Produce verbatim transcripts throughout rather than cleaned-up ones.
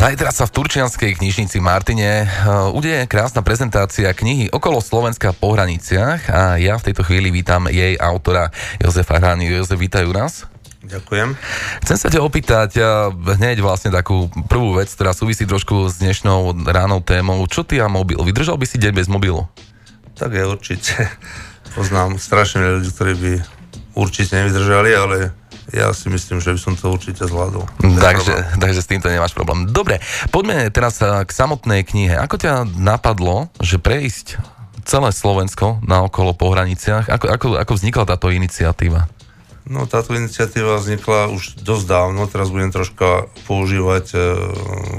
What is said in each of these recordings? Zajtra sa v Turčianskej knižnici Martine udeje krásna prezentácia knihy Okolo Slovenska po hraniciach a ja v tejto chvíli vítam jej autora Jozefa Hrani. Jozef, vítajú nás. Ďakujem. Chcem sa ťa opýtať hneď vlastne takú prvú vec, ktorá súvisí trošku s dnešnou ránou témou. Čo ty a mobil? Vydržal by si deň bez mobilu? Tak ja určite. Poznám strašne veľa ľudí, ktorí by určite nevydržali, ale ja si myslím, že by som to určite zvládol. Takže, takže s týmto nemáš problém. Dobre, poďme teraz k samotnej knihe. Ako ťa napadlo, že prejsť celé Slovensko naokolo po hraniciach? Ako, ako, ako vznikla táto iniciatíva? No, táto iniciatíva vznikla už dosť dávno. Teraz budem troška používať e,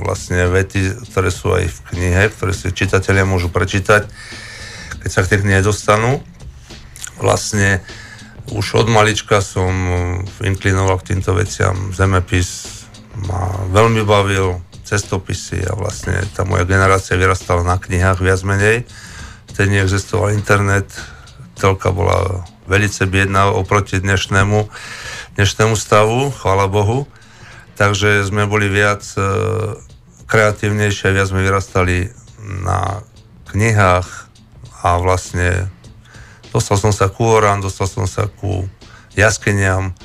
vlastne vety, ktoré sú aj v knihe, ktoré si čitatelia môžu prečítať, keď sa k tej knihe dostanú. Vlastne už od malička som inklinoval k týmto veciam. Zemepis ma veľmi bavil, cestopisy a vlastne tá moja generácia vyrastala na knihách viac menej. Vtedy neexistoval internet, telka bola veľce biedná oproti dnešnému, dnešnému stavu, chvála Bohu. Takže sme boli viac kreatívnejšie, viac sme vyrastali na knihách a vlastne dostal som sa ku horám, dostal som sa ku jaskeniam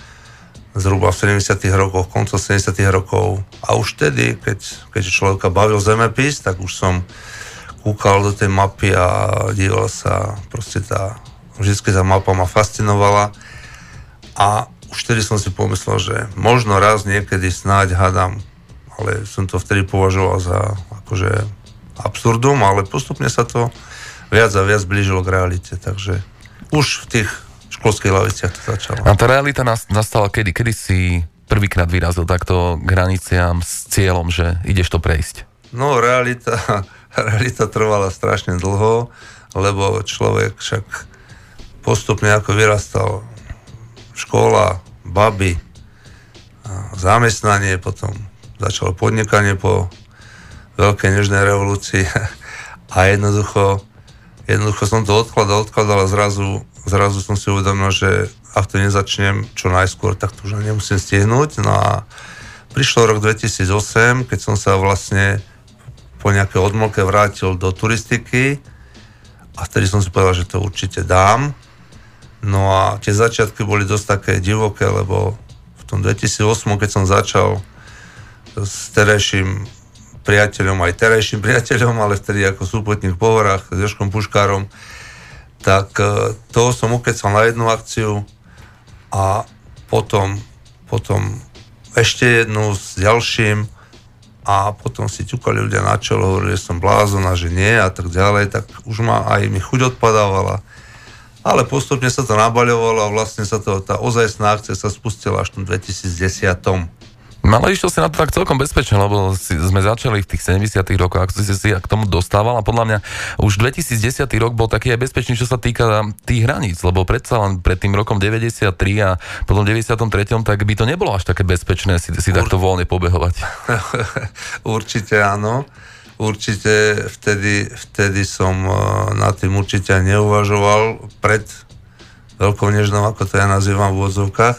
zhruba v sedemdesiatych rokoch, koncom sedemdesiatych rokov. A už tedy, keď, keď človeka bavil zemepis, tak už som kúkal do tej mapy a díval sa, proste tá, vždycky tá mapa ma fascinovala. A už tedy som si pomyslel, že možno raz niekedy snáď hadám, ale som to vtedy považoval za akože absurdum, ale postupne sa to viac a viac blížilo k realite, takže už v tých školských laviciach to začalo. A tá realita nastala kedy? Kedy si prvýkrát vyrazil takto k hraniciám s cieľom, že ideš to prejsť? No, realita, realita trvala strašne dlho, lebo človek však postupne ako vyrastal, škola, baby, zamestnanie, potom začalo podnikanie po veľkej nežnej revolúcii a jednoducho Jednoducho som to odkladal, odkladal a zrazu, zrazu som si uvedomil, že ak to nezačnem čo najskôr, tak to už nemusím stihnúť. No a prišlo rok dvetisíc osem, keď som sa vlastne po nejakej odmlke vrátil do turistiky a vtedy som si povedal, že to určite dám. No a tie začiatky boli dosť také divoké, lebo v tom dvetisíc osem, keď som začal s terajším priateľom, aj terajším priateľom, ale vtedy ako súputník v Pohorách s Veškom Puškárom, tak toho som ukecal na jednu akciu a potom, potom ešte jednu s ďalším a potom si ťukali ľudia na čelo, hovorili, že som blázon a že nie a tak ďalej, tak už ma aj mi chuť odpadávala. Ale postupne sa to nabaľovalo a vlastne sa to, tá ozajstná akcia sa spustila až v tom dvetisíc desať. Ale išiel si na to tak celkom bezpečne, lebo sme začali v tých sedemdesiatych rokoch, ak si si k tomu dostával a podľa mňa už dvetisíc desať rok bol taký aj bezpečný, čo sa týka tých hraníc, lebo predsa len pred tým rokom deväťdesiattri a potom deväťdesiattri, tak by to nebolo až také bezpečné si, si Ur... takto voľne pobehovať. Určite áno. Určite vtedy, vtedy som na tým určite neuvažoval pred veľkou nežnou, ako to ja nazývam v odzovkách.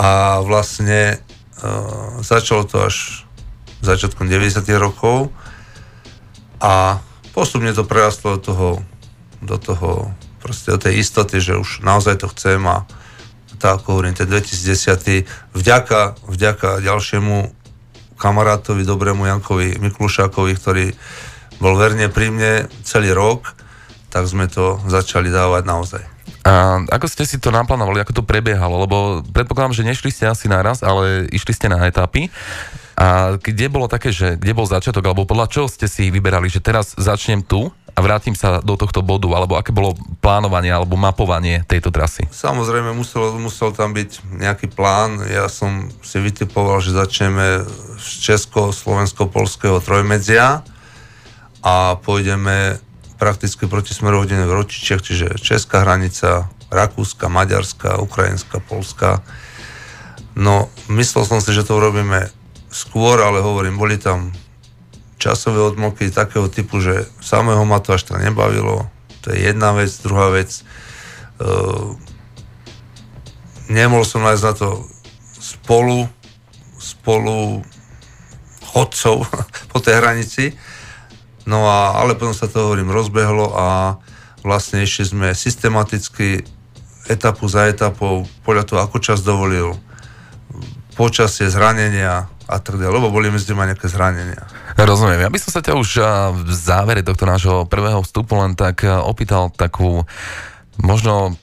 A vlastne Uh, začalo to až začiatkom deväťdesiatych rokov a postupne to prerastlo do toho, do toho proste do tej istoty, že už naozaj to chcem a tak hovorím, ten dvetisíc desať vďaka, vďaka ďalšiemu kamarátovi, dobrému Jankovi Miklušákovi, ktorý bol verne pri mne celý rok, tak sme to začali dávať naozaj. A ako ste si to naplánovali, ako to prebiehalo? Lebo predpokladám, že nešli ste asi naraz, ale išli ste na etapy. A kde bolo také, že kde bol začiatok, alebo podľa čoho ste si vyberali, že teraz začnem tu a vrátim sa do tohto bodu, alebo aké bolo plánovanie alebo mapovanie tejto trasy? Samozrejme, musel, musel tam byť nejaký plán. Ja som si vytipoval, že začneme z česko-slovensko-polského trojmedzia a pôjdeme prakticky proti smeru hodine v Ročičiach, čiže česká hranica, rakúska, maďarská, ukrajinská, polská. No, myslel som si, že to urobíme skôr, ale hovorím, boli tam časové odmlky takého typu, že samého ma to až tak nebavilo. To je jedna vec, druhá vec. Ehm, nemohol som nájsť na to spolu, spolu chodcov po tej hranici. No a, ale potom sa to, hovorím, rozbehlo a vlastne ešte sme systematicky etapu za etapou podľa toho, ako čas dovolil, počasie, zranenia a tak ďalej, lebo boli medzi nimi nejaké zranenia. Rozumiem. Ja by som sa ťa už v závere tohto nášho prvého vstupu len tak opýtal takú možno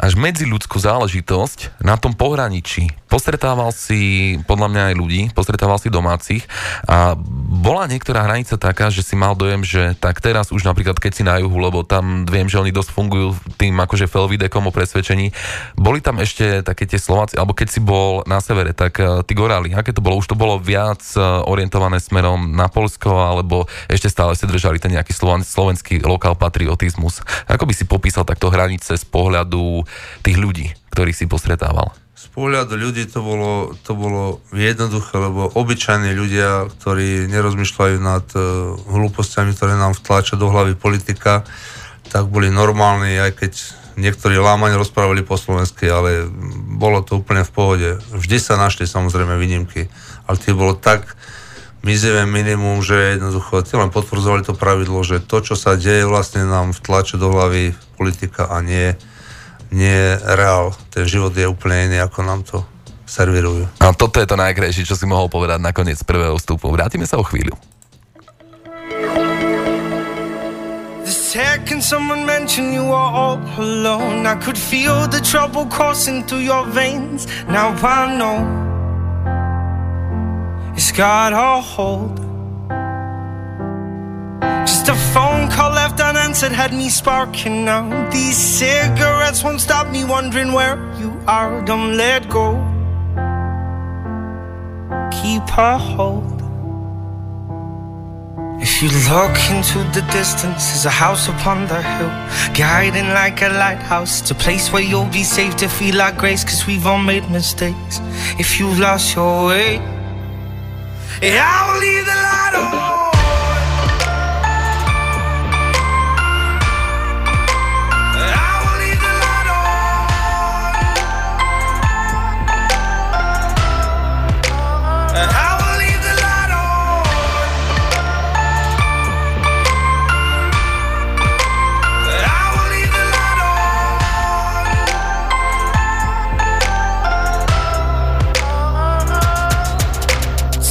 až medziľudskú záležitosť na tom pohraničí. Postretával si podľa mňa aj ľudí, postretával si domácich a bola niektorá hranica taká, že si mal dojem, že tak teraz už napríklad keď si na juhu, lebo tam viem, že oni dosť fungujú tým akože felvidekom o presvedčení, boli tam ešte také tie Slováci, alebo keď si bol na severe, tak tí Goráli, aké to bolo? Už to bolo viac orientované smerom na Poľsko, alebo ešte stále ste držali ten nejaký slovenský lokál patriotizmus. Ako by si popísal takto hranice z pohľadu tých ľudí, ktorých si postretával? Z pohľadu ľudí to bolo, to bolo jednoduché, lebo obyčajní ľudia, ktorí nerozmýšľajú nad uh, hlúpostiami, ktoré nám vtláča do hlavy politika, tak boli normálni, aj keď niektorí lámane rozprávali po slovensky, ale bolo to úplne v pohode. Vždy sa našli samozrejme výnimky, ale tie bolo tak mizivé minimum, že jednoducho tie len potvrdzovali to pravidlo, že to, čo sa deje, vlastne nám vtláča do hlavy politika a nie nie reál. Ten život je úplne iný, ako nám to servirujú. A toto je to najkrajšie, čo si mohol povedať na koniec prvého vstupu. Vrátime sa o chvíľu. This hair, can someone mention you are all alone? I could feel the trouble coursing through your veins. Now I know it's got a hold. Just a phone call left unanswered had me sparking out. These cigarettes won't stop me wondering where you are. Don't let go, keep a hold. If you look into the distance, there's a house upon the hill, guiding like a lighthouse. It's a place where you'll be safe to feel our grace, cause we've all made mistakes. If you've lost your way, I'll leave the light on.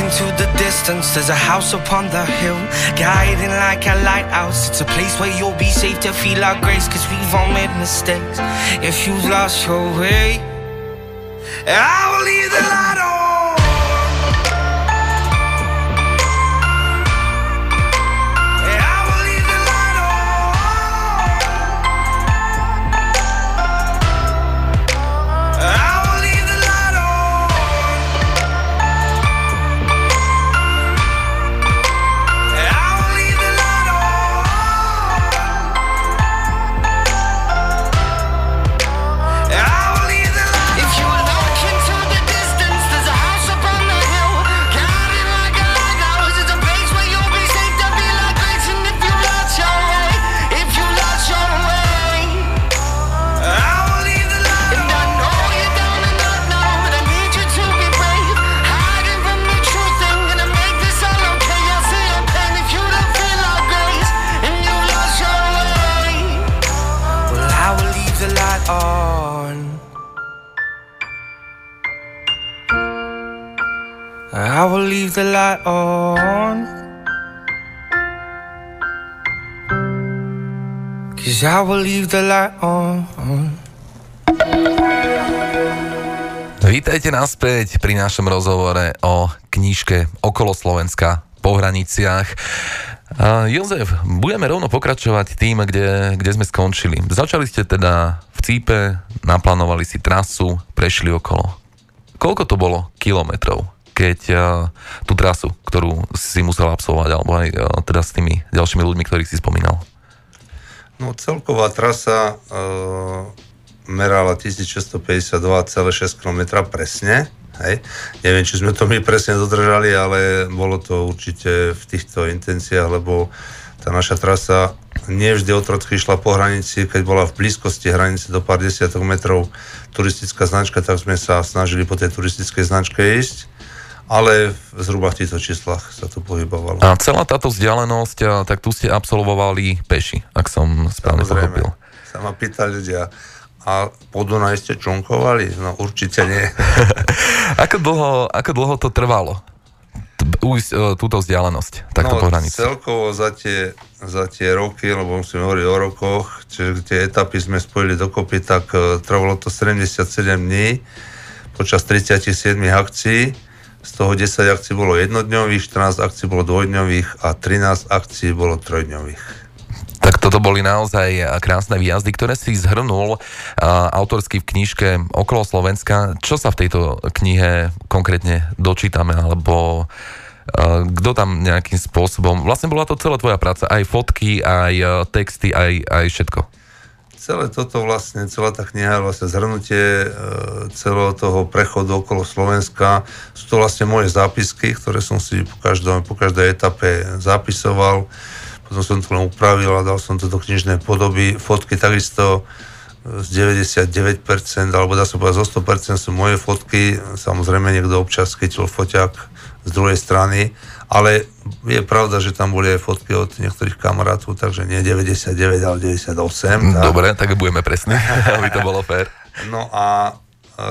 into the distance, there's a house upon the hill, guiding like a lighthouse. It's a place where you'll be safe to feel our grace, cause we've all made mistakes. If you've lost your way, I'll leave the light on. I will leave the light on, cause I will leave the light on. Vítajte naspäť pri našom rozhovore o knižke Okolo Slovenska po hraniciach. Uh, Jozef, budeme rovno pokračovať tým, kde, kde sme skončili. Začali ste teda v Cípe, naplánovali si trasu, prešli okolo. Koľko to bolo kilometrov? keď uh, tú trasu, ktorú si musel absolvovať, alebo aj uh, teda s tými ďalšími ľuďmi, ktorých si spomínal? No celková trasa uh, merala tisícšesťstopäťdesiatdva celé šesť kilometra presne. Hej. Neviem, či sme to my presne dodržali, ale bolo to určite v týchto intenciách, lebo tá naša trasa nevždy otrocky išla po hranici. Keď bola v blízkosti hranice do pár desiatok metrov turistická značka, tak sme sa snažili po tej turistickej značke ísť, ale zhruba v týchto číslach sa to pohybovalo. A celá táto vzdialenosť, tak tu ste absolvovali peši, ak som správne pochopil. Sa ma pýta ľudia, a po Dunaj ste čunkovali? No určite nie. ako, dlho, ako dlho to trvalo? Túto vzdialenosť, takto no, po hranici? Celkovo za tie, za tie roky, lebo musíme hovoriť o rokoch, čiže tie etapy sme spojili dokopy, tak trvalo to sedemdesiatsedem dní počas tridsaťsedem akcií. Z toho desať akcií bolo jednodňových, štrnásť akcií bolo dvojdňových a trinásť akcií bolo trojdňových. Tak toto boli naozaj krásne výjazdy, ktoré si zhrnul uh, autorsky v knižke Okolo Slovenska. Čo sa v tejto knihe konkrétne dočítame, alebo uh, kto tam nejakým spôsobom... Vlastne bola to celá tvoja práca, aj fotky, aj uh, texty, aj, aj všetko. Celé toto vlastne, celá tá kniha je vlastne zhrnutie uh, celého toho prechodu okolo Slovenska. Sú to vlastne moje zápisky, ktoré som si po, každom, po každej etape zapisoval. Potom som to len upravil a dal som to do knižnej podoby. Fotky takisto z deväťdesiatdeväť percent, alebo dá sa povedať zo sto percent sú moje fotky. Samozrejme, niekto občas chytil foťák z druhej strany, ale je pravda, že tam boli aj fotky od niektorých kamarátov, takže nie deväťdesiatdeväť, ale deväťdesiatosem. Tak. Dobre, tak budeme presní, aby to bolo fér. No a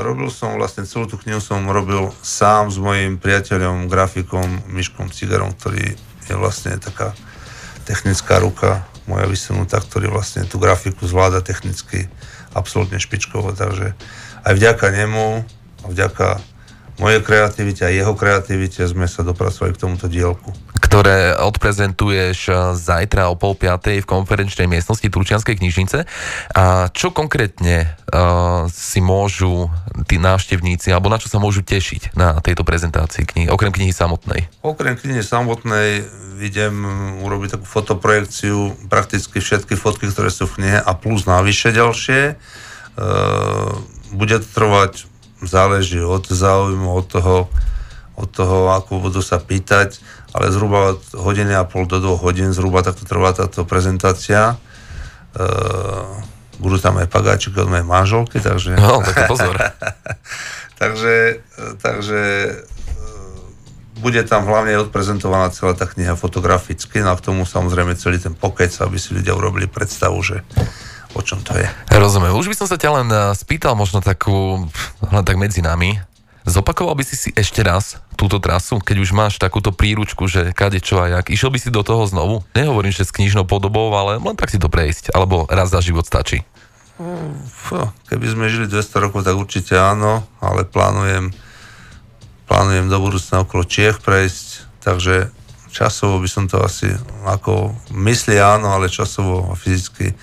robil som vlastne, celú tú knihu som robil sám s mojim priateľom, grafikom Myškom Cigarom, ktorý je vlastne taká technická ruka moja vysunutá, ktorý vlastne tú grafiku zvláda technicky absolútne špičkovo, takže aj vďaka nemu a vďaka mojej kreativite a jeho kreativite sme sa dopracovali k tomuto dielku. Ktoré odprezentuješ zajtra o pol piatej v konferenčnej miestnosti Turčianskej knižnice. A čo konkrétne uh, si môžu tí návštevníci, alebo na čo sa môžu tešiť na tejto prezentácii knihy, okrem knihy samotnej? Okrem knihy samotnej idem urobiť takú fotoprojekciu, prakticky všetky fotky, ktoré sú v knihe a plus navyše ďalšie. Bude to trvať, záleží od záujmu, od toho, od toho, ako budú sa pýtať, ale zhruba od hodiny a pol do dvoch hodín zhruba takto trvá táto prezentácia. Budú tam aj pagáčiky od mojej manželky, takže... No, tak pozor. takže... takže... Bude tam hlavne odprezentovaná celá tá kniha fotograficky, no a k tomu samozrejme celý ten pokec, aby si ľudia urobili predstavu, že o čom to je. Rozumiem. Už by som sa ťa len spýtal, možno takú, len tak medzi nami, zopakoval by si si ešte raz túto trasu, keď už máš takúto príručku, že kade čo a jak, išiel by si do toho znovu? Nehovorím, že s knižnou podobou, ale len tak si to prejsť, alebo raz za život stačí. Keby sme žili dvesto rokov, tak určite áno, ale plánujem Plánujem do budúcna okolo Čiech prejsť, takže časovo by som to asi, ako myslí áno, ale časovo a fyzicky,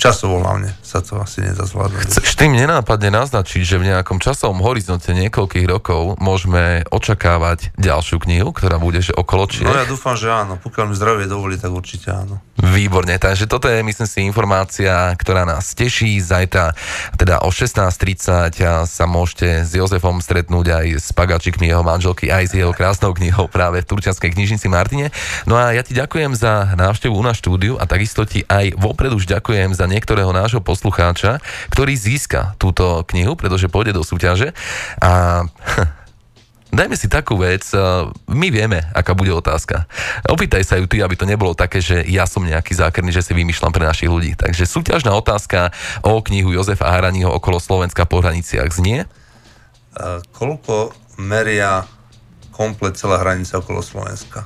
časovo hlavne sa to asi nedá zvládať. Chceš tým nenápadne naznačiť, že v nejakom časovom horizonte niekoľkých rokov môžeme očakávať ďalšiu knihu, ktorá bude že okolo Čiech? No ja dúfam, že áno. Pokiaľ mi zdravie dovolí, tak určite áno. Výborne, takže toto je, myslím si, informácia, ktorá nás teší. Zajtra, teda o šestnásť tridsať sa môžete s Jozefom stretnúť aj s pagáčikmi jeho manželky, aj s jeho krásnou knihou práve v Turčianskej knižnici Martine. No a ja ti ďakujem za návštevu na štúdiu a takisto ti aj vopred už ďakujem za niektorého nášho poslucháča, ktorý získa túto knihu, pretože pôjde do súťaže a... Dajme si takú vec, my vieme, aká bude otázka. Opýtaj sa ju ty, aby to nebolo také, že ja som nejaký zákerný, že si vymýšľam pre našich ľudí. Takže súťažná otázka o knihu Jozefa Hraniho Okolo Slovenska po hraniciach znie? Uh, koľko meria komplet celá hranica okolo Slovenska?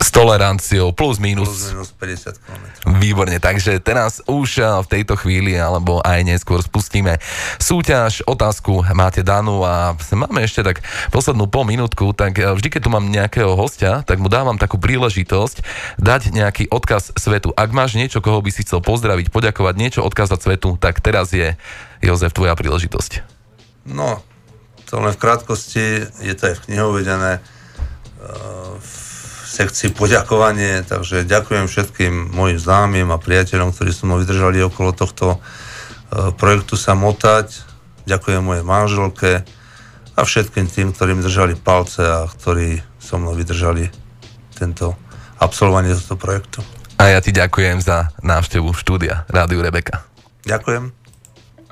S toleranciou plus minus, plus minus päťdesiat kilometrov. Výborne, takže teraz už v tejto chvíli alebo aj neskôr spustíme súťaž, otázku máte danú a máme ešte tak poslednú pol minútku, tak vždy keď tu mám nejakého hostia, tak mu dávam takú príležitosť dať nejaký odkaz svetu. Ak máš niečo, koho by si chcel pozdraviť, poďakovať, niečo odkázať svetu, tak teraz je, Jozef, tvoja príležitosť. No, To len v krátkosti, je to aj v knihe uvedené, v sekcii poďakovanie, takže ďakujem všetkým mojim známym a priateľom, ktorí so mnou vydržali okolo tohto projektu sa motať. Ďakujem mojej manželke a všetkým tým, ktorí mi držali palce a ktorí so mnou vydržali tento absolvovanie tohto projektu. A ja ti ďakujem za návštevu štúdia Rádiu Rebeka. Ďakujem.